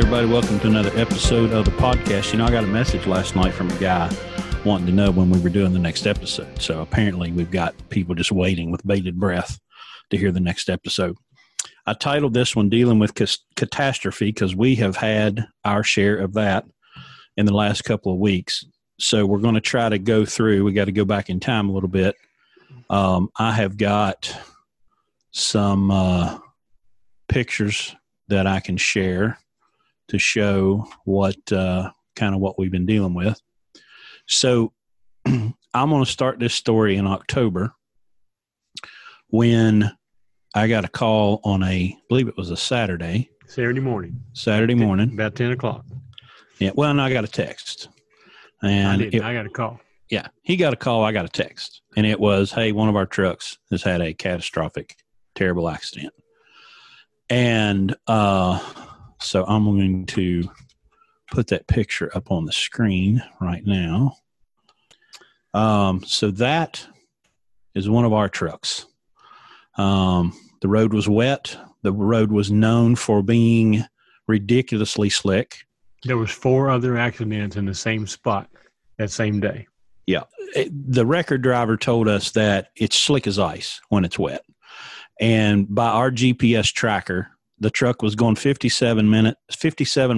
everybody, welcome to another episode of the podcast. You know, I got a message last night from a guy wanting to know when we were doing the next episode. So apparently we've got people just waiting with bated breath to hear the next episode. I titled this one Dealing with Catastrophe because we have had our share of that in the last couple of weeks. So we're going to try to go through. We got to go back in time a little bit. I have got some pictures that I can share to show what kind of what we've been dealing with. So I'm going to start this story in October when I got a call on a, I believe it was a Saturday. Saturday morning. About 10 o'clock. Yeah. Well, no, I got a text. And I got a call. Yeah. He got a call. I got a text. And it was, hey, one of our trucks has had a catastrophic, terrible accident. And so I'm going to put that picture up on the screen right now. So that is one of our trucks. The road was wet. The road was known for being ridiculously slick. There was 4 other accidents in the same spot that same day. Yeah. The record driver told us that it's slick as ice when it's wet. And by our GPS tracker, the truck was going 57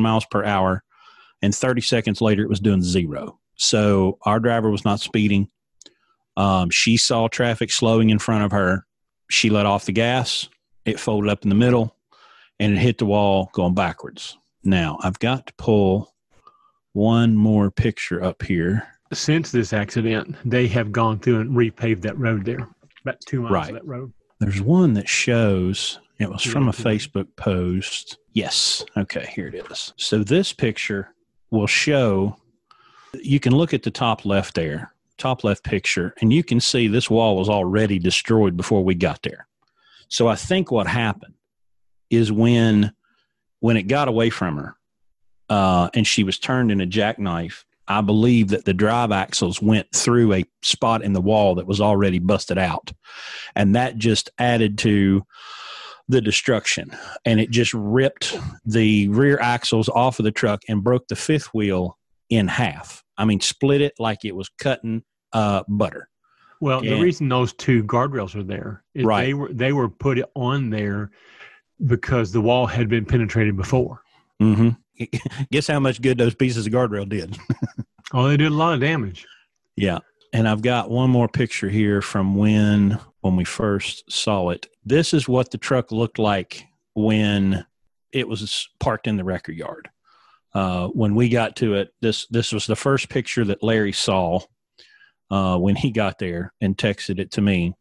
miles per hour, and 30 seconds later, it was doing 0. So our driver was not speeding. She saw traffic slowing in front of her. She let off the gas. It folded up in the middle, and it hit the wall going backwards. Now, I've got to pull one more picture up here. Since this accident, they have gone through and repaved that road there, about 2 miles right. Of that road. There's one that shows, it was from a Facebook post. Yes. Okay, here it is. So this picture will show, you can look at the top left there, top left picture, and you can see this wall was already destroyed before we got there. So I think what happened is when it got away from her and she was turned in a jackknife, I believe that the drive axles went through a spot in the wall that was already busted out. And that just added to the destruction. And it just ripped the rear axles off of the truck and broke the fifth wheel in half. I mean, split it like it was cutting butter. Well, and the reason those 2 guardrails are there is right. they were put on there because the wall had been penetrated before. Mm-hmm. Guess how much good those pieces of guardrail did. Oh, they did a lot of damage. Yeah. And I've got one more picture here from when we first saw it. This is what the truck looked like when it was parked in the wrecker yard. When we got to it, this was the first picture that Larry saw when he got there and texted it to me.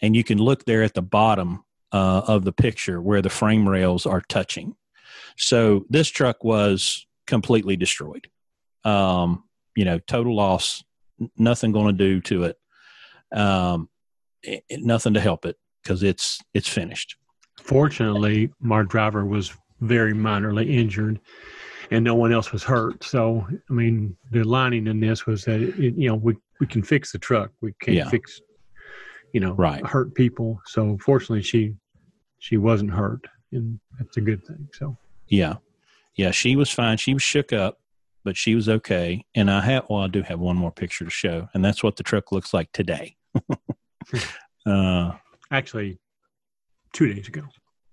And you can look there at the bottom of the picture where the frame rails are touching. So this truck was completely destroyed. You know, total loss, nothing going to do to it. Nothing to help it because it's finished. Fortunately, my driver was very minorly injured and no one else was hurt. So, I mean, the lining in this was that, we can fix the truck. We can't fix, right. Hurt people. So fortunately she wasn't hurt. And that's a good thing. So, yeah, she was fine. She was shook up, but she was okay. And I do have one more picture to show, and that's what the truck looks like today. Actually, 2 days ago.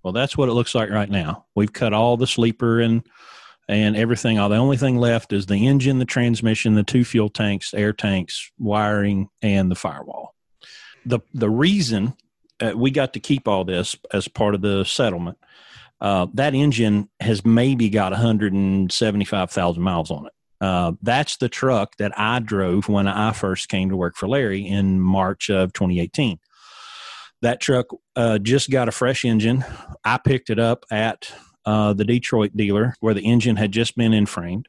Well, that's what it looks like right now. We've cut all the sleeper and everything. All the only thing left is the engine, the transmission, the 2 fuel tanks, air tanks, wiring, and the firewall. The reason. We got to keep all this as part of the settlement. That engine has maybe got 175,000 miles on it. That's the truck that I drove when I first came to work for Larry in March of 2018. That truck just got a fresh engine. I picked it up at the Detroit dealer where the engine had just been inframed.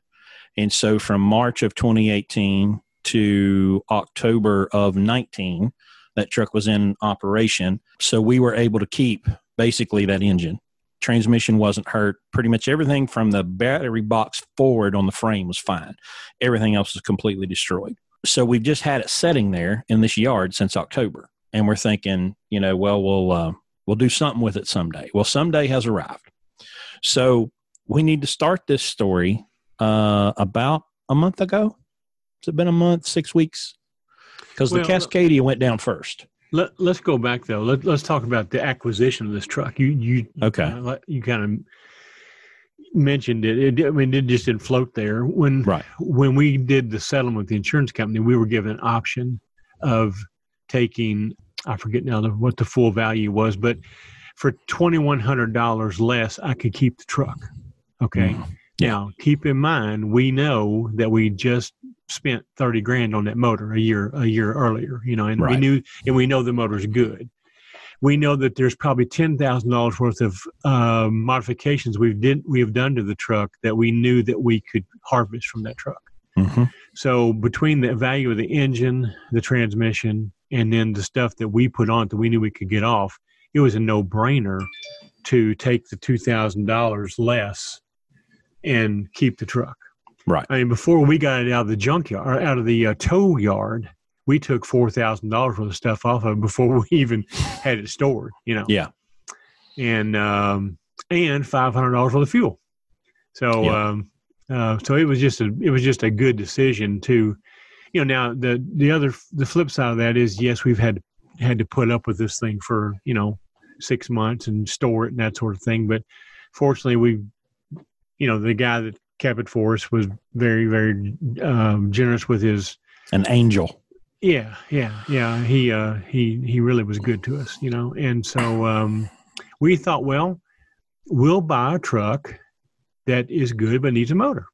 And so from March of 2018 to October of 19, that truck was in operation. So we were able to keep basically that engine. Transmission wasn't hurt. Pretty much everything from the battery box forward on the frame was fine. Everything else was completely destroyed. So we've just had it sitting there in this yard since October. And we're thinking, well, we'll do something with it someday. Well, someday has arrived. So we need to start this story about a month ago. Has it been a month, 6 weeks? Because the Cascadia went down first. Let's go back, though. Let's talk about the acquisition of this truck. You okay? You kind of mentioned it. I mean, it just didn't float there. When we did the settlement with the insurance company, we were given an option of taking, I forget now what the full value was, but for $2,100 less, I could keep the truck. Okay. Mm-hmm. Yeah. Now, keep in mind, we know that we just spent $30,000 on that motor a year earlier, you know, and right. we know the motor's good. We know that there's probably $10,000 worth of modifications we have done to the truck that we knew that we could harvest from that truck. Mm-hmm. So between the value of the engine, the transmission, and then the stuff that we put on that we knew we could get off, it was a no-brainer to take the $2,000 less and keep the truck. Right. I mean, before we got it out of the junkyard, or out of the tow yard, we took $4,000 worth of stuff off of it before we even had it stored, you know. Yeah. And $500 worth of fuel. So, yeah. So it was just a good decision to, you know. Now the flip side of that is, yes, we've had to put up with this thing for, you know, 6 months and store it and that sort of thing. But fortunately, we, you know, the guy that Cabot Forrest was very, very generous with his. An angel. Yeah. He really was good to us, you know. And so we thought, well, we'll buy a truck that is good but needs a motor.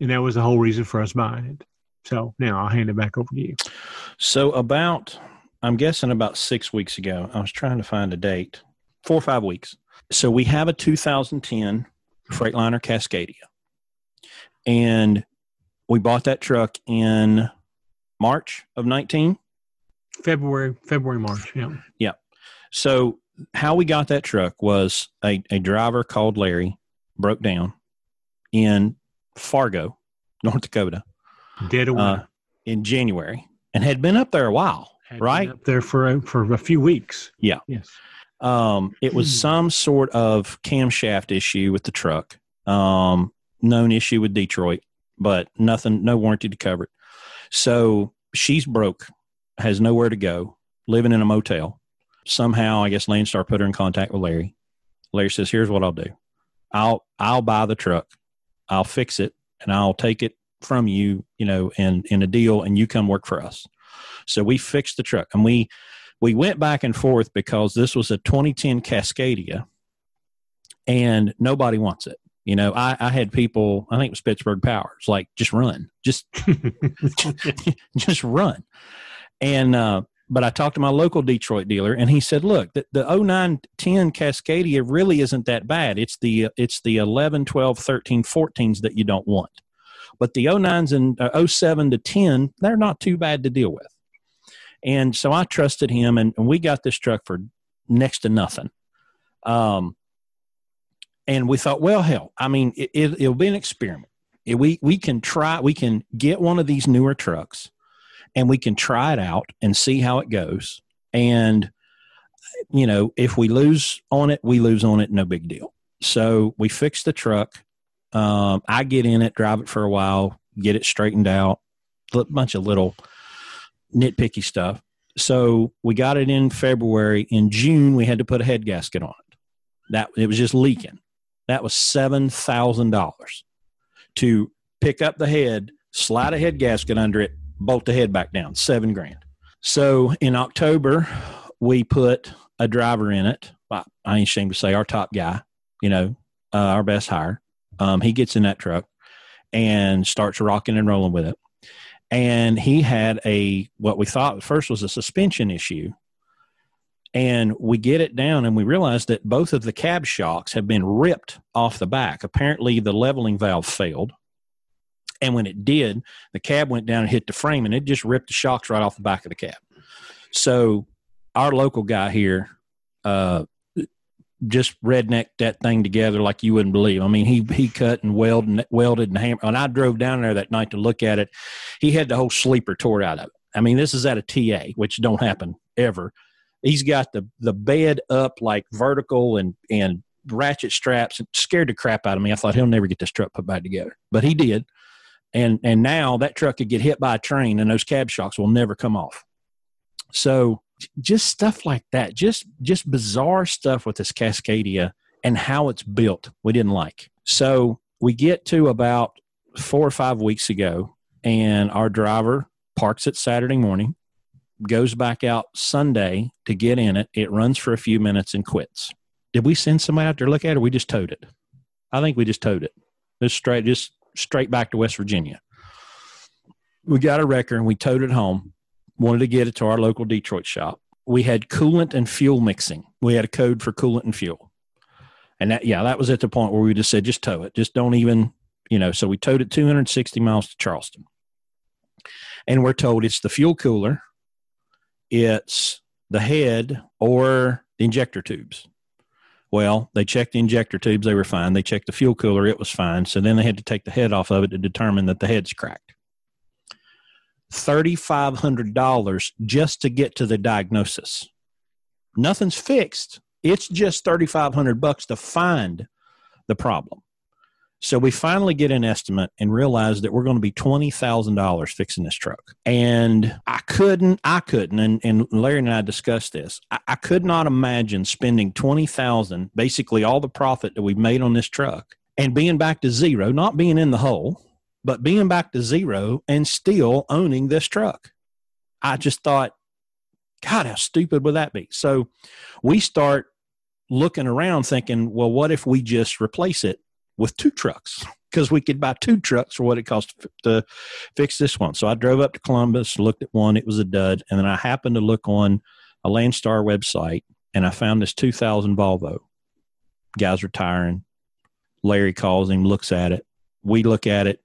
And that was the whole reason for us buying it. So now I'll hand it back over to you. So I'm guessing about 6 weeks ago, I was trying to find a date, 4 or 5 weeks. So we have a 2010 Freightliner Cascadia. And we bought that truck in March of 19? February, March, yeah. Yeah. So how we got that truck was a driver called Larry broke down in Fargo, North Dakota. Dead of winter. In January. And had been up there a while, right? Been up there for a few weeks. Yeah. Yes. It was some sort of camshaft issue with the truck. Known issue with Detroit, but nothing, no warranty to cover it. So she's broke, has nowhere to go, living in a motel. Somehow, I guess Landstar put her in contact with Larry. Larry says, "Here's what I'll do. I'll buy the truck, I'll fix it, and I'll take it from you, you know, in a deal, and you come work for us." So we fixed the truck, and we went back and forth because this was a 2010 Cascadia, and nobody wants it. You know, I had people, I think it was Pittsburgh Powers, like, just run, just run. And, but I talked to my local Detroit dealer, and he said, look, the 0910 Cascadia really isn't that bad. It's the 11, 12, 13, 14s that you don't want. But the 09s and 07 to 10, they're not too bad to deal with. And so I trusted him, and we got this truck for next to nothing. And we thought, well, hell, I mean, it'll be an experiment. We can get one of these newer trucks, and we can try it out and see how it goes. And, you know, if we lose on it, we lose on it, no big deal. So we fix the truck. I get in it, drive it for a while, get it straightened out, a bunch of little nitpicky stuff. So we got it in February. In June, we had to put a head gasket on it. It was just leaking. That was $7,000 to pick up the head, slide a head gasket under it, bolt the head back down, $7,000. So in October, we put a driver in it. I ain't ashamed to say, our top guy, you know, our best hire. He gets in that truck and starts rocking and rolling with it. And he had what we thought at first was a suspension issue. And we get it down, and we realize that both of the cab shocks have been ripped off the back. Apparently, the leveling valve failed. And when it did, the cab went down and hit the frame, and it just ripped the shocks right off the back of the cab. So our local guy here just rednecked that thing together like you wouldn't believe. I mean, he cut and welded and hammered. And I drove down there that night to look at it. He had the whole sleeper tore out of it. I mean, this is at a TA, which don't happen ever. He's got the bed up like vertical and ratchet straps. It scared the crap out of me. I thought he'll never get this truck put back together, but he did. And now that truck could get hit by a train and those cab shocks will never come off. So just stuff like that, just bizarre stuff with this Cascadia and how it's built. We didn't like. So we get to about 4 or 5 weeks ago and our driver parks it Saturday morning, goes back out Sunday to get in it. It runs for a few minutes and quits. Did we send somebody out there to look at it, or we just towed it? I think we just towed it. Just straight back to West Virginia. We got a wrecker and we towed it home. Wanted to get it to our local Detroit shop. We had coolant and fuel mixing. We had a code for coolant and fuel. And that was at the point where we just said, just tow it. Just don't even, so we towed it 260 miles to Charleston. And we're told it's the fuel cooler, it's the head, or the injector tubes. Well, they checked the injector tubes. They were fine. They checked the fuel cooler. It was fine. So then they had to take the head off of it to determine that the head's cracked. $3,500 just to get to the diagnosis. Nothing's fixed. It's just $3,500 to find the problem. So we finally get an estimate and realize that we're going to be $20,000 fixing this truck. And I couldn't, and Larry and I discussed this. I could not imagine spending $20,000, basically all the profit that we made on this truck, and being back to zero, not being in the hole, but being back to zero and still owning this truck. I just thought, God, how stupid would that be? So we start looking around thinking, well, what if we just replace it with 2 trucks? Because we could buy 2 trucks for what it cost to fix this one. So I drove up to Columbus, looked at one. It was a dud. And then I happened to look on a Landstar website, and I found this 2000 Volvo. Guy's retiring. Larry calls him, looks at it. We look at it.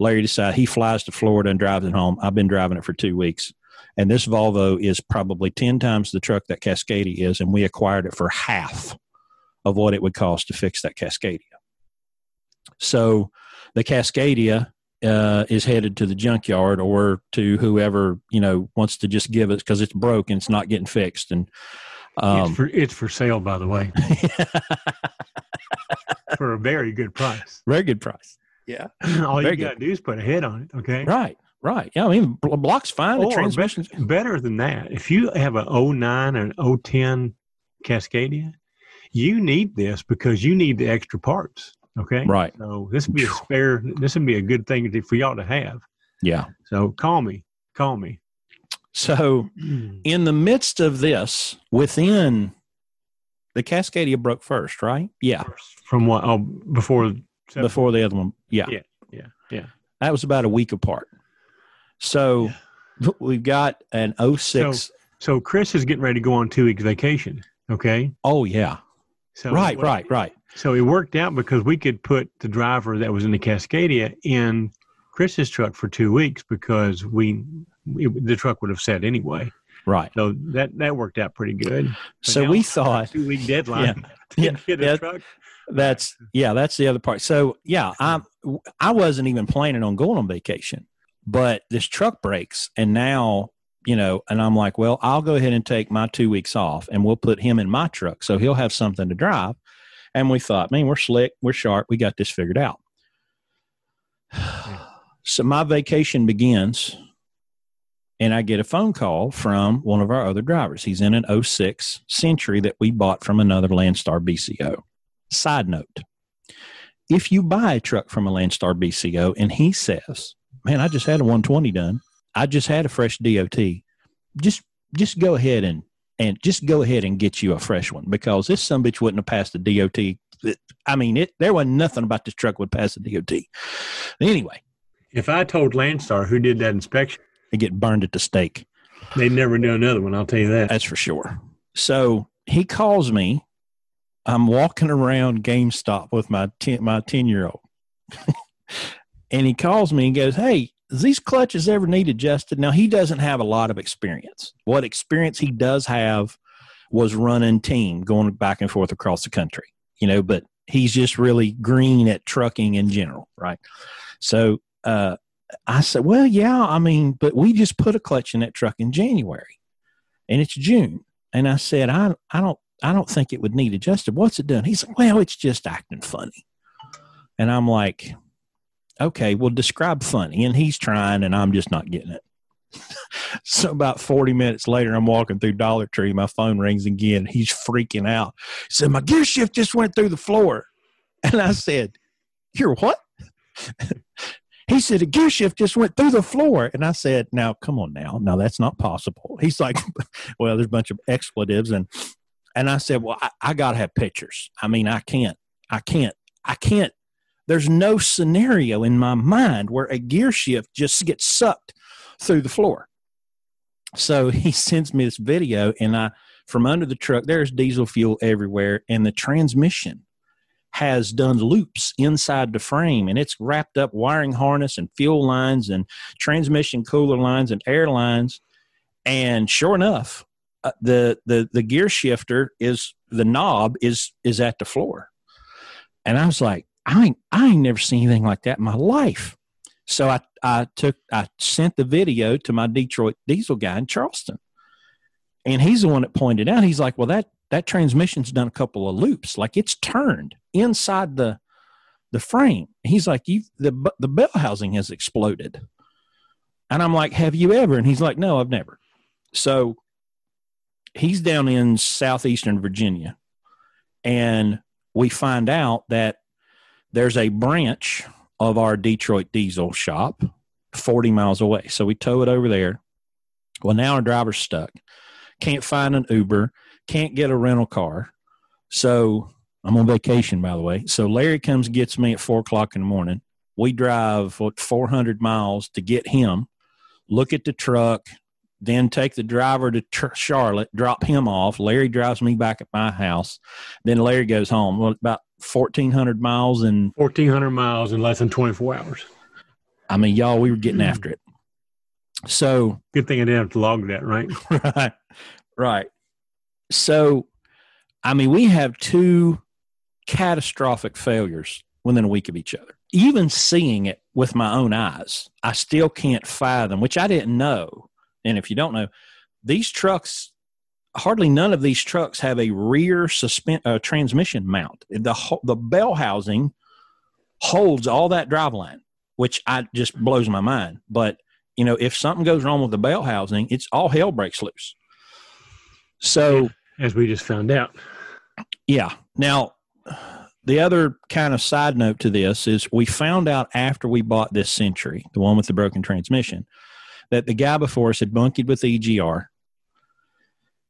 Larry decides he flies to Florida and drives it home. I've been driving it for 2 weeks. And this Volvo is probably 10 times the truck that Cascadia is, and we acquired it for half of what it would cost to fix that Cascadia. So the Cascadia is headed to the junkyard or to whoever, wants to just give it, because it's broke and it's not getting fixed. And it's for sale, by the way, for a very good price. Very good price. Yeah. All you got to do is put a head on it. Okay. Right. Yeah. Block's fine. The transmission's better than that. If you have a 09 and 010 Cascadia, you need this because you need the extra parts. Okay. Right. So this would be a spare. This would be a good thing for y'all to have. Yeah. So call me. So in the midst of this, within the Cascadia broke first, right? Yeah. From what? Oh, before the other one. Yeah. Yeah. That was about a week apart. So we've got an 06. So Chris is getting ready to go on 2 weeks vacation. Okay. Oh yeah. So right. So it worked out because we could put the driver that was in the Cascadia in Chris's truck for 2 weeks because the truck would have set anyway. Right. So that worked out pretty good. But so we thought 2 week deadline. Yeah. Truck. That's the other part. So I wasn't even planning on going on vacation, but this truck breaks, and now, and I'm like, well, I'll go ahead and take my 2 weeks off and we'll put him in my truck. So he'll have something to drive. And we thought, man, we're slick, we're sharp, we got this figured out. So my vacation begins, and I get a phone call from one of our other drivers. He's in an 06 Century that we bought from another Landstar BCO. Side note, if you buy a truck from a Landstar BCO and he says, man, I just had a 120 done, I just had a fresh DOT, just go ahead and get you a fresh one, because this sumbitch wouldn't have passed the DOT. I mean, there wasn't nothing about this truck would pass the DOT. Anyway. If I told Landstar who did that inspection, they'd get burned at the stake. They'd never do another one, I'll tell you that. That's for sure. So he calls me. I'm walking around GameStop with my 10-year-old. And he calls me and goes, hey, does these clutches ever need adjusted? Now, he doesn't have a lot of experience. What experience he does have was running team, going back and forth across the country, but he's just really green at trucking in general, right? So I said, well, yeah, I mean, but we just put a clutch in that truck in January, and it's June. And I said, I don't, I don't think it would need adjusted. What's it doing? He's like, well, it's just acting funny. And I'm like, okay, well, describe funny. And he's trying, and I'm just not getting it. So about 40 minutes later, I'm walking through Dollar Tree. My phone rings again. He's freaking out. He said, my gear shift just went through the floor. And I said, your what? He said, a gear shift just went through the floor. And I said, now, come on now. No, that's not possible. He's like, well, there's a bunch of expletives. And I said, well, I got to have pictures. I mean, I can't. There's no scenario in my mind where a gear shift just gets sucked through the floor. So he sends me this video, and from under the truck, there's diesel fuel everywhere, and the transmission has done loops inside the frame, and it's wrapped up wiring harness and fuel lines and transmission cooler lines and air lines. And sure enough, the gear shifter knob is at the floor. And I was like, I ain't never seen anything like that in my life. So I sent the video to my Detroit diesel guy in Charleston, and he's the one that pointed out. He's like, well, that transmission's done a couple of loops, like it's turned inside the frame. He's like, the bell housing has exploded. And I'm like, have you ever? And he's like, no, I've never. So he's down in southeastern Virginia, and we find out that there's a branch of our Detroit diesel shop 40 miles away. So we tow it over there. Well, now our driver's stuck. Can't find an Uber. Can't get a rental car. So I'm on vacation, by the way. So Larry comes and gets me at 4 o'clock in the morning. We drive 400 miles to get him, look at the truck, then take the driver to Charlotte, drop him off. Larry drives me back at my house. Then Larry goes home. Well, about 1,400 miles in less than 24 hours. I mean, y'all, we were getting after it. So good thing I didn't have to log that, right? Right. So, I mean, we have two catastrophic failures within a week of each other. Even seeing it with my own eyes, I still can't fathom, which I didn't know. And if you don't know, these trucks, hardly none of these trucks have a rear transmission mount. The bell housing holds all that driveline, which just blows my mind. But, you know, if something goes wrong with the bell housing, it's all hell breaks loose. So, as we just found out. Yeah. Now, the other kind of side note to this is we found out after we bought this Century, the one with the broken transmission, that the guy before us had bunkied with EGR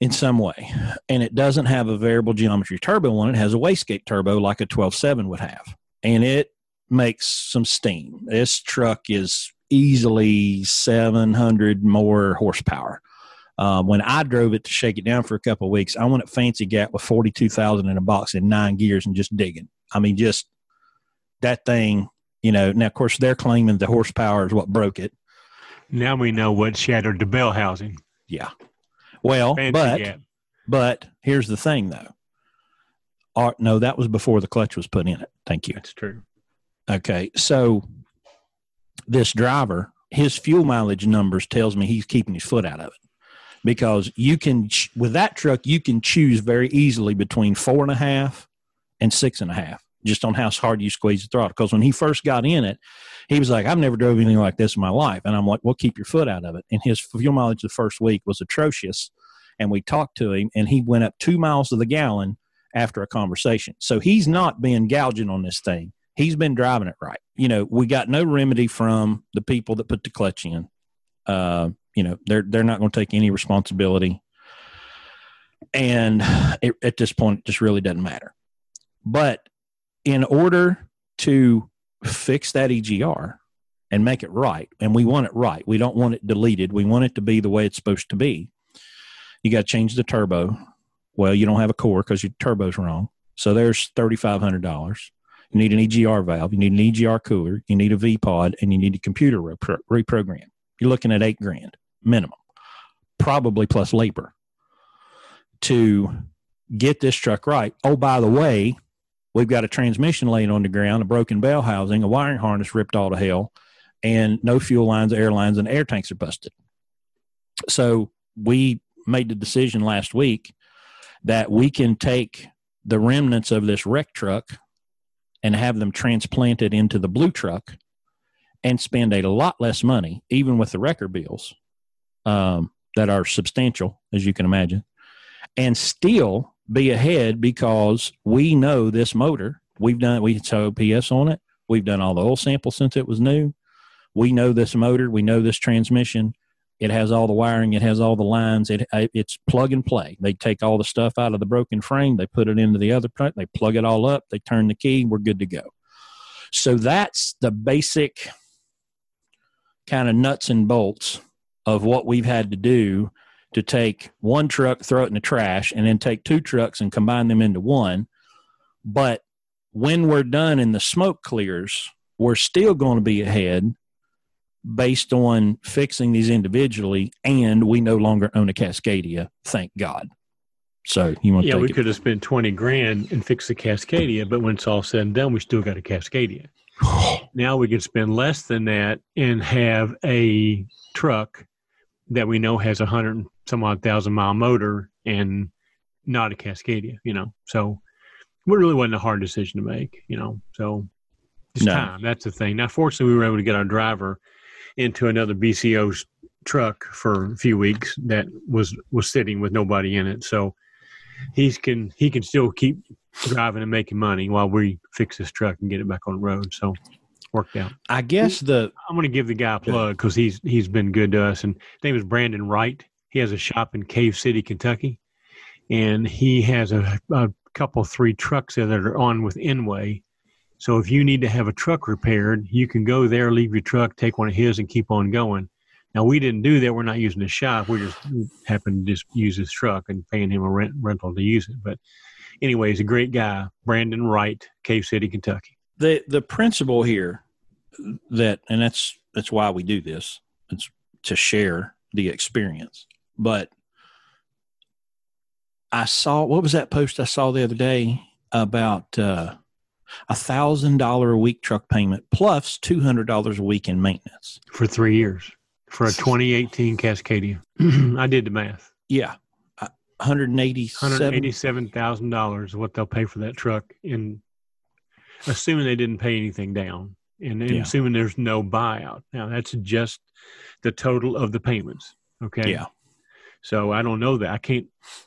in some way, and it doesn't have a variable geometry turbo on it. It has a wastegate turbo like a 12.7 would have, and it makes some steam. This truck is easily 700 more horsepower. When I drove it to shake it down for a couple of weeks, I went at Fancy Gap with 42,000 in a box and 9 gears and just digging. I mean, just that thing, you know. Now, of course, they're claiming the horsepower is what broke it. Now we know what shattered the bell housing. Yeah. Well, but here's the thing, though. No, that was before the clutch was put in it. Thank you. That's true. Okay. So this driver, his fuel mileage numbers tells me he's keeping his foot out of it. Because you can, with that truck, you can choose very easily between 4.5 and 6.5, just on how hard you squeeze the throttle. Because when he first got in it, he was like, I've never drove anything like this in my life. And I'm like, well, keep your foot out of it. And his fuel mileage the first week was atrocious. And we talked to him, and he went up 2 miles to the gallon after a conversation. So he's not been gouging on this thing. He's been driving it right. You know, we got no remedy from the people that put the clutch in. You know, they're not going to take any responsibility. And at this point, it just really doesn't matter. But in order to fix that EGR and make it right, and we want it right, we don't want it deleted, we want it to be the way it's supposed to be, you got to change the turbo. Well, you don't have a core because your turbo's wrong. So there's $3,500. You need an EGR valve, you need an EGR cooler, you need a V-pod, and you need a computer reprogram. You're looking at $8,000 minimum, probably plus labor, to get this truck right. Oh, by the way, we've got a transmission laying on the ground, a broken bell housing, a wiring harness ripped all to hell, and no fuel lines, air lines, and air tanks are busted. So we made the decision last week that we can take the remnants of this wreck truck and have them transplanted into the blue truck and spend a lot less money, even with the wrecker bills that are substantial, as you can imagine, and still be ahead because we know this motor. We saw OPS on it. We've done all the oil samples since it was new. We know this motor. We know this transmission. It has all the wiring. It has all the lines. It's plug and play. They take all the stuff out of the broken frame. They put it into the other part. They plug it all up. They turn the key. We're good to go. So that's the basic kind of nuts and bolts of what we've had to do to take one truck, throw it in the trash, and then take two trucks and combine them into one. But when we're done and the smoke clears, we're still going to be ahead based on fixing these individually, and we no longer own a Cascadia, thank God. So you want to we could have spent $20,000 and fixed the Cascadia, but when it's all said and done, we still got a Cascadia. Now we can spend less than that and have a truck that we know has 100-some-odd thousand mile motor and not a Cascadia, you know. So it really wasn't a hard decision to make, you know. So just time, that's the thing. Now, fortunately, we were able to get our driver into another BCO's truck for a few weeks that was sitting with nobody in it. So he can still keep driving and making money while we fix this truck and get it back on the road. So worked out. I guess I'm going to give the guy a plug because he's been good to us. And his name is Brandon Wright. He has a shop in Cave City, Kentucky. And he has a couple, three trucks that are on with Enway. So if you need to have a truck repaired, you can go there, leave your truck, take one of his, and keep on going. Now, we didn't do that. We're not using the shop. We just happened to just use his truck and paying him a rental to use it. But anyway, he's a great guy, Brandon Wright, Cave City, Kentucky. The principle here, that's why we do this, it's to share the experience. But I saw – what was that post I saw the other day about $1,000 a week truck payment plus $200 a week in maintenance for 3 years for a 2018 Cascadia. I did the math. Yeah. $187,000 is what they'll pay for that truck, and assuming they didn't pay anything down and assuming there's no buyout. Now that's just the total of the payments. Okay. Yeah. So I don't know that. I can't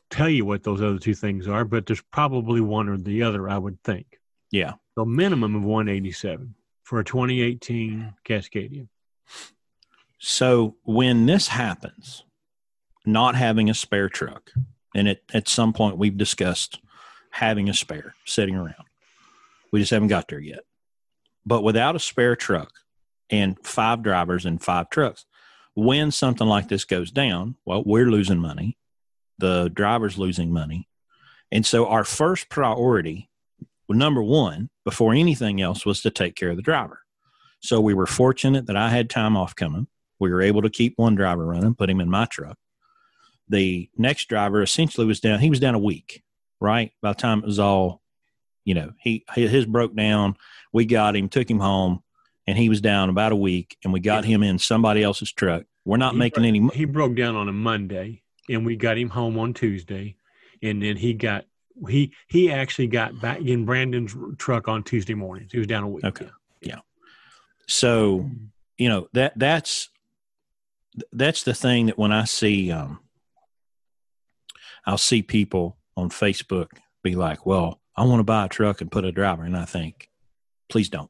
tell you what those other two things are, but there's probably one or the other, I would think. Yeah. So minimum of 187 for a 2018 Cascadia. So when this happens, not having a spare truck, and at some point we've discussed having a spare sitting around. We just haven't got there yet. But without a spare truck and 5 drivers and 5 trucks, when something like this goes down, well, we're losing money. The driver's losing money. And so our first priority, well, number one, before anything else, was to take care of the driver. So we were fortunate that I had time off coming. We were able to keep one driver running, put him in my truck. The next driver essentially was down. He was down a week, right? By the time it was all, you know, his broke down. We got him, took him home, and he was down about a week, and we got him in somebody else's truck. We're not making any money. He broke down on a Monday, and we got him home on Tuesday, and then he actually got back in Brandon's truck on Tuesday mornings. He was down a week. Okay. Yeah. So, you know, that's the thing that when I see, I'll see people on Facebook be like, well, I want to buy a truck and put a driver. And I think, please don't.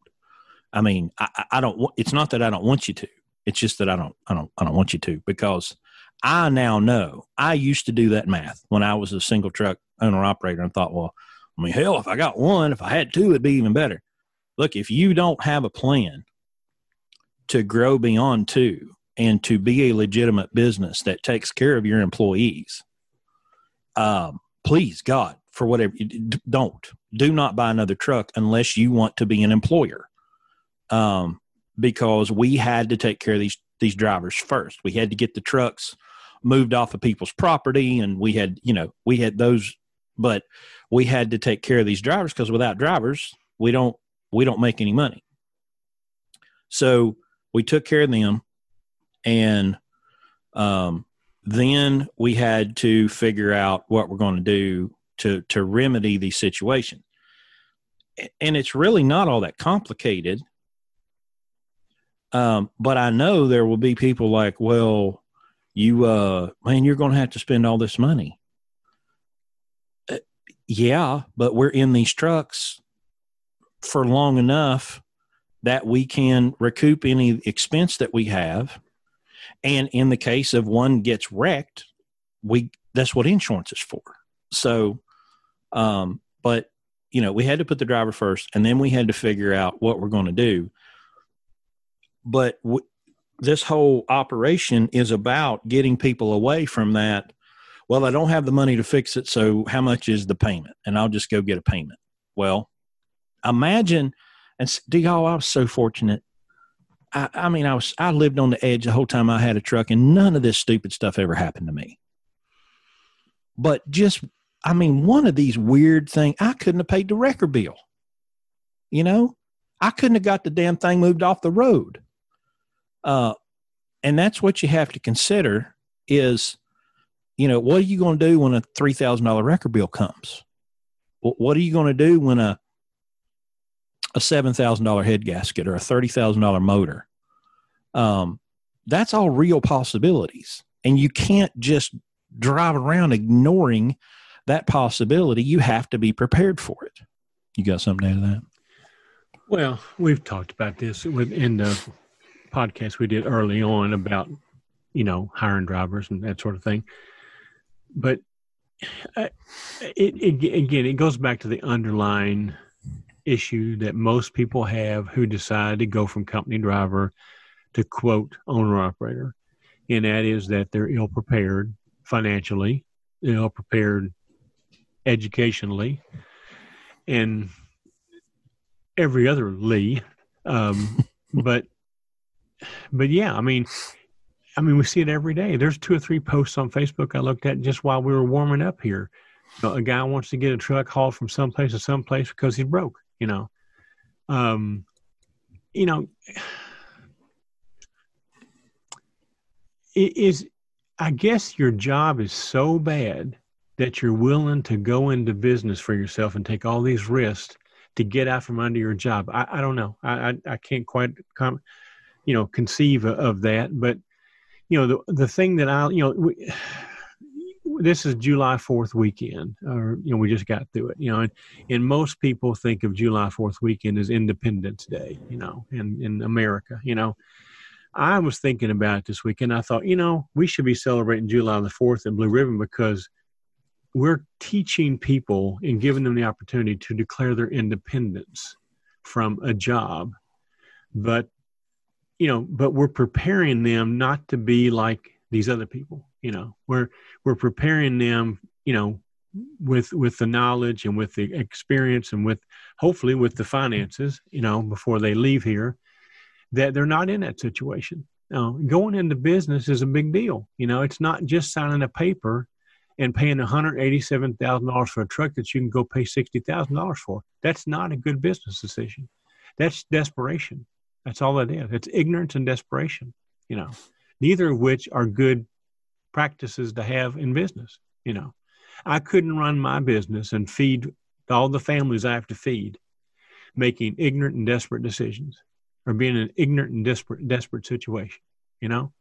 I mean, I don't, it's not that I don't want you to, it's just that I don't want you to, because I now know. I used to do that math when I was a single truck owner operator and thought, well, I mean, hell, if I got one, if I had two, it'd be even better. Look, if you don't have a plan to grow beyond two and to be a legitimate business that takes care of your employees, please, God, for whatever, do not buy another truck unless you want to be an employer, because we had to take care of these drivers first. We had to get the trucks moved off of people's property, and we had those, but we had to take care of these drivers, because without drivers, we don't make any money. So we took care of them, and then we had to figure out what we're going to do to remedy the situation. And it's really not all that complicated. But I know there will be people like, well, man, you're going to have to spend all this money. Yeah, but we're in these trucks for long enough that we can recoup any expense that we have. And in the case of one gets wrecked, that's what insurance is for. So, but you know, we had to put the driver first, and then we had to figure out what we're going to do. But this whole operation is about getting people away from that. Well, I don't have the money to fix it, so how much is the payment? And I'll just go get a payment. Well, imagine, and y'all, I was so fortunate. I mean, I lived on the edge the whole time I had a truck, and none of this stupid stuff ever happened to me. But just, I mean, one of these weird things, I couldn't have paid the wrecker bill. You know, I couldn't have got the damn thing moved off the road. And that's what you have to consider is, you know, what are you going to do when a $3,000 wrecker bill comes? What are you going to do when a $7,000 head gasket or a $30,000 motor? That's all real possibilities. And you can't just drive around ignoring that possibility. You have to be prepared for it. You got something to add to that? Well, we've talked about this in the podcast we did early on about, you know, hiring drivers and that sort of thing. But again, it goes back to the underlying issue that most people have who decide to go from company driver to quote owner operator. And that is that they're ill prepared financially, ill prepared educationally, and every other Lee. But yeah, I mean, we see it every day. There's 2 or 3 posts on Facebook I looked at just while we were warming up here. You know, a guy wants to get a truck hauled from someplace to someplace because he's broke. You know, I guess your job is so bad that you're willing to go into business for yourself and take all these risks to get out from under your job. I don't know. I can't quite conceive of that. But you know, the thing that this is July 4th weekend, or you know, we just got through it. You know, and most people think of July 4th weekend as Independence Day. You know, in America, you know. I was thinking about it this weekend. I thought, you know, we should be celebrating July the 4th at Blue Ribbon because we're teaching people and giving them the opportunity to declare their independence from a job. But, you know, but we're preparing them not to be like these other people. You know, we're preparing them, you know, with the knowledge and with the experience and with hopefully with the finances, you know, before they leave here, that they're not in that situation. Now, going into business is a big deal. You know, it's not just signing a paper and paying $187,000 for a truck that you can go pay $60,000 for. That's not a good business decision. That's desperation. That's all it is. It's ignorance and desperation, you know, neither of which are good practices to have in business. You know, I couldn't run my business and feed all the families I have to feed, making ignorant and desperate decisions. Or being in an ignorant and desperate situation, you know?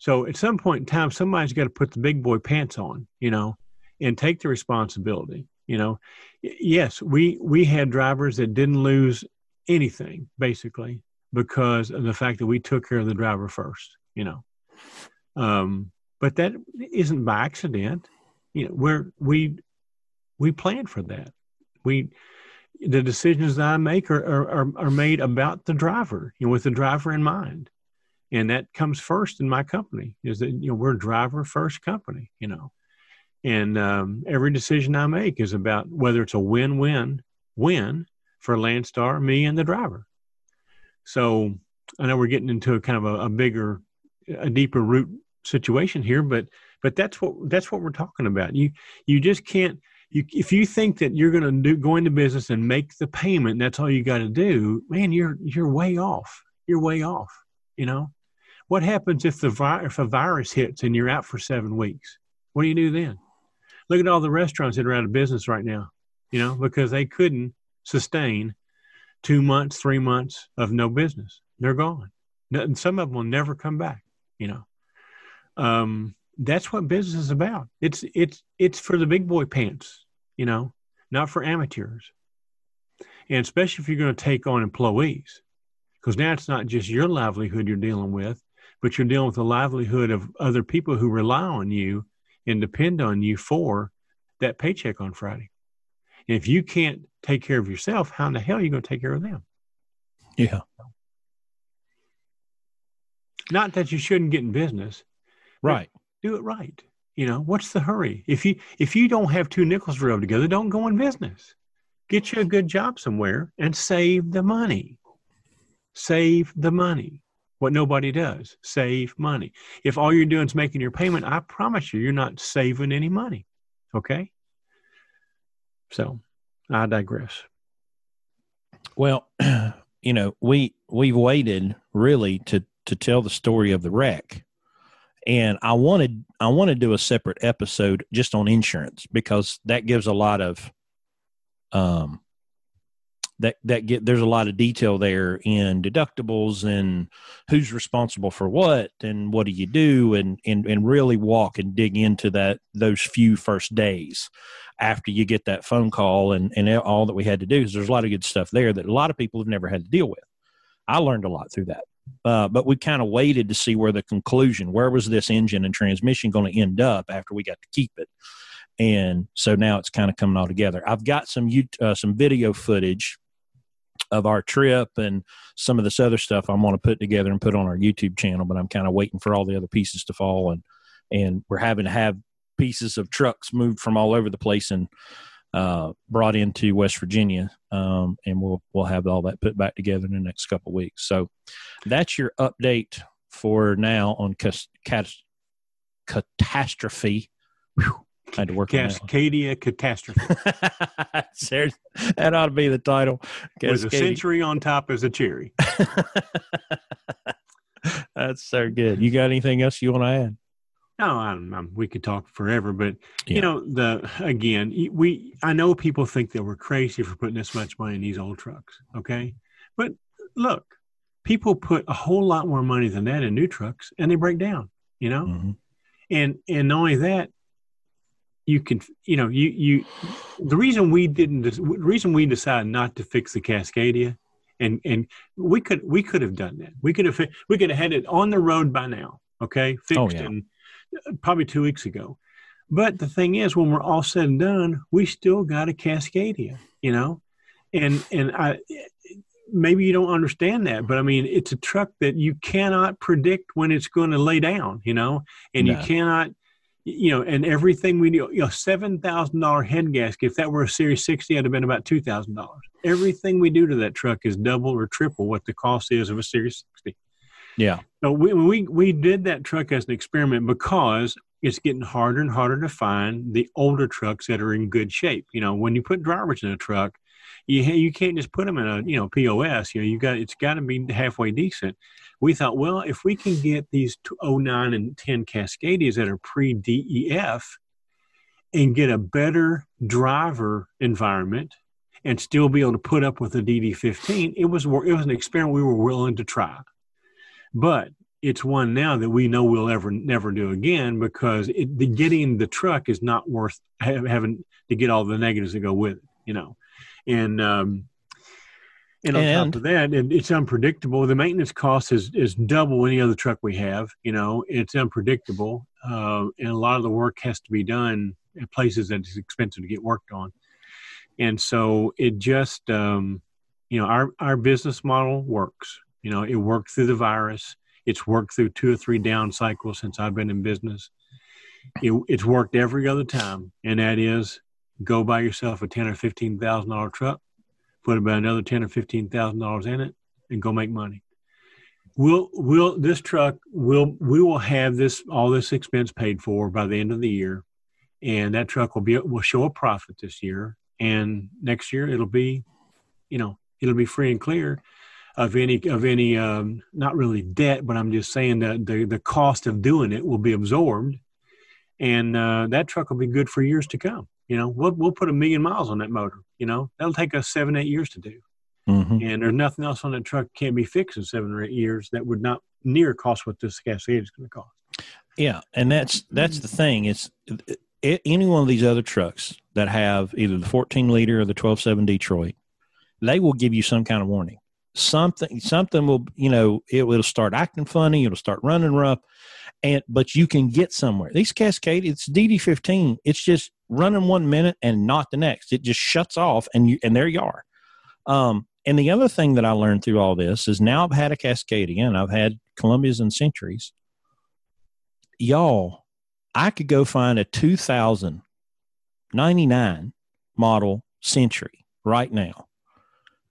So at some point in time, somebody's got to put the big boy pants on, you know, and take the responsibility, you know? Yes, we had drivers that didn't lose anything, basically, because of the fact that we took care of the driver first, you know? But that isn't by accident. You know, we planned for that. The decisions that I make are made about the driver, you know, with the driver in mind. And that comes first in my company is that, you know, we're a driver first company, you know, and every decision I make is about whether it's a win-win-win for Landstar, me and the driver. So I know we're getting into a kind of a bigger, a deeper root situation here, but that's what we're talking about. You just can't, if you think that you're going to go into business and make the payment, that's all you got to do, man, you're way off. You're way off. You know, what happens if a virus hits and you're out for 7 weeks? What do you do then? Look at all the restaurants that are out of business right now, you know, because they couldn't sustain 2 months, 3 months of no business. They're gone. And some of them will never come back, you know. That's what business is about. It's for the big boy pants, you know, not for amateurs. And especially if you're going to take on employees, because now it's not just your livelihood you're dealing with, but you're dealing with the livelihood of other people who rely on you and depend on you for that paycheck on Friday. And if you can't take care of yourself, how in the hell are you going to take care of them? Yeah. Not that you shouldn't get in business. Right. Do it right. You know, what's the hurry? If you don't have two nickels rubbed together, don't go in business. Get you a good job somewhere and save the money. Save the money. What nobody does, save money. If all you're doing is making your payment, I promise you, you're not saving any money. Okay? So I digress. Well, you know, we've waited really to tell the story of the wreck. And I want to do a separate episode just on insurance, because that gives a lot of there's a lot of detail there in deductibles and who's responsible for what and what do you do, and really walk and dig into that, those few first days after you get that phone call and all that we had to do, is there's a lot of good stuff there that a lot of people have never had to deal with. I learned a lot through that. But we kind of waited to see where the conclusion, where was this engine and transmission going to end up after we got to keep it. And so now it's kind of coming all together. I've got some video footage of our trip and some of this other stuff I'm going to put together and put on our YouTube channel, but I'm kind of waiting for all the other pieces to fall. And we're having to have pieces of trucks moved from all over the place and brought into West Virginia, and we'll have all that put back together in the next couple of weeks. So that's your update for now on catastrophe. Whew, I had to work Cascadia on catastrophe. That ought to be the title. With a century on top as a cherry. That's so good. You got anything else you want to add? No, we could talk forever, but yeah. You know, I know people think that we're crazy for putting this much money in these old trucks. Okay. But look, people put a whole lot more money than that in new trucks and they break down, you know, mm-hmm. and not only that, you can, you know, the reason we decided not to fix the Cascadia, and we could have done that. We could have had it on the road by now. Okay. Fixed. Oh, yeah. And probably 2 weeks ago. But the thing is, when we're all said and done, we still got a Cascadia, you know, and I, maybe you don't understand that, but I mean, it's a truck that you cannot predict when it's going to lay down, you know, and no. You cannot, you know, and everything we do, you know, $7,000 head gasket, if that were a Series 60, that'd have been about $2,000. Everything we do to that truck is double or triple what the cost is of a Series 60. Yeah. So we did that truck as an experiment because it's getting harder and harder to find the older trucks that are in good shape. You know, when you put drivers in a truck, you can't just put them in a, you know, POS. You know, it's got to be halfway decent. We thought, well, if we can get these 09 and 10 Cascadias that are pre-DEF and get a better driver environment and still be able to put up with the DD15, it was an experiment we were willing to try. But it's one now that we know we'll never do again, because getting the truck is not worth having to get all the negatives that go with it, you know. And on top of that, it's unpredictable. The maintenance cost is double any other truck we have, you know. It's unpredictable, and a lot of the work has to be done in places that it's expensive to get worked on. And so it just, you know, our business model works. You know, it worked through the virus. It's worked through 2 or 3 down cycles since I've been in business. It's worked every other time, and that is go buy yourself a $10,000 or $15,000 truck, put about another $10,000 or $15,000 in it, and go make money. We will have all this expense paid for by the end of the year, and that truck will show a profit this year, and next year it'll be free and clear of any not really debt, but I'm just saying that the cost of doing it will be absorbed, And that truck will be good for years to come. You know, we'll put 1 million miles on that motor. You know, that'll take us 7-8 years to do. Mm-hmm. And there's nothing else on that truck can be fixed in 7 or 8 years that would not near cost what this Cascadia is going to cost. Yeah, and that's the thing. It's any one of these other trucks that have either the 14-liter or the 12.7 Detroit, they will give you some kind of warning. Something will, you know, it'll start acting funny. It'll start running rough, but you can get somewhere. These Cascadia, it's DD15. It's just running 1 minute and not the next. It just shuts off, and there you are. And the other thing that I learned through all this is now I've had a Cascadia and I've had Columbias and Centuries. Y'all, I could go find a 2099 model Century right now,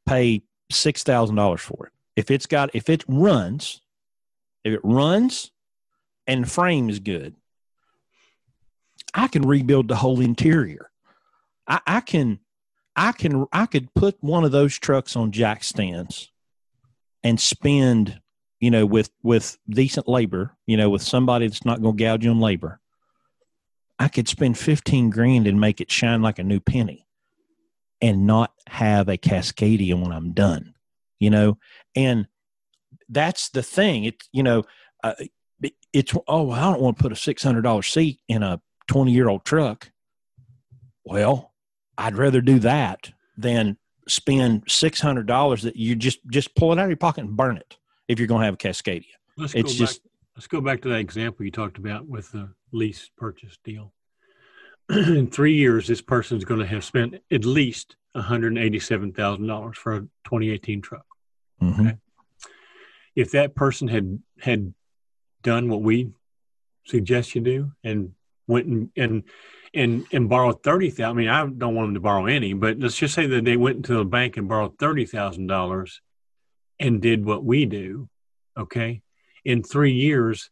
pay $6,000 for it. If it runs and frame is good, I can rebuild the whole interior. I could put one of those trucks on jack stands and spend, you know, with decent labor, you know, with somebody that's not going to gouge you on labor, I could spend $15,000 and make it shine like a new penny and not have a Cascadia when I'm done, you know? And that's the thing. It's, you know, I don't want to put a $600 seat in a 20-year-old truck. Well, I'd rather do that than spend $600 that you just pull it out of your pocket and burn it if you're going to have a Cascadia. Let's go back to that example you talked about with the lease purchase deal. In 3 years, this person's going to have spent at least $187,000 for a 2018 truck. Mm-hmm. Okay? If that person had done what we suggest you do and went and borrowed $30,000, I mean, I don't want them to borrow any, but let's just say that they went into the bank and borrowed $30,000 and did what we do, okay? In 3 years,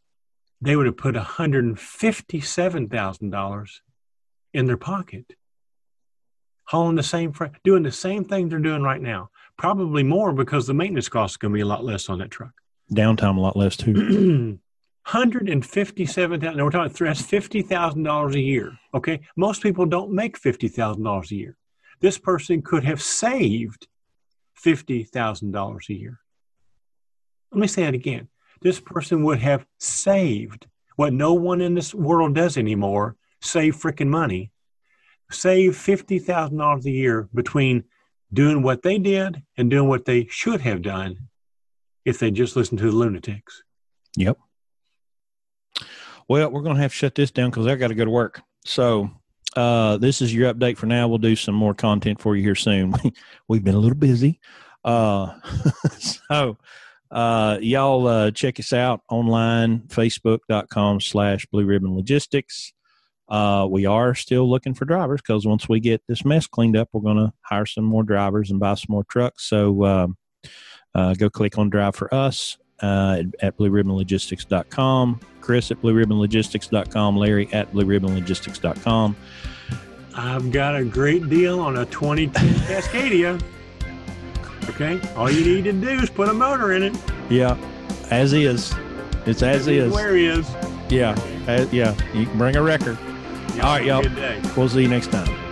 they would have put $157,000 in their pocket, hauling the same, doing the same thing they're doing right now. Probably more because the maintenance cost is going to be a lot less on that truck. Downtime a lot less too. $157,000. Now we're talking that's $50,000 a year. Okay, most people don't make $50,000 a year. This person could have saved $50,000 a year. Let me say that again. This person would have saved what no one in this world does anymore: save freaking money. Save $50,000 a year between doing what they did and doing what they should have done if they just listened to the lunatics. Yep. Well, we're going to have to shut this down because I got to go to work. So this is your update for now. We'll do some more content for you here soon. We've been a little busy. So y'all check us out online, facebook.com/BlueRibbonLogistics. We are still looking for drivers because once we get this mess cleaned up, we're going to hire some more drivers and buy some more trucks. So go click on Drive for Us at BlueRibbonLogistics.com, Chris at BlueRibbonLogistics.com, Larry at BlueRibbonLogistics.com. I've got a great deal on a 2010 Cascadia. Okay, all you need to do is put a motor in it. Yeah, as is. It's as is. Where is? Yeah, yeah. You can bring a record. All right, y'all. We'll see you next time.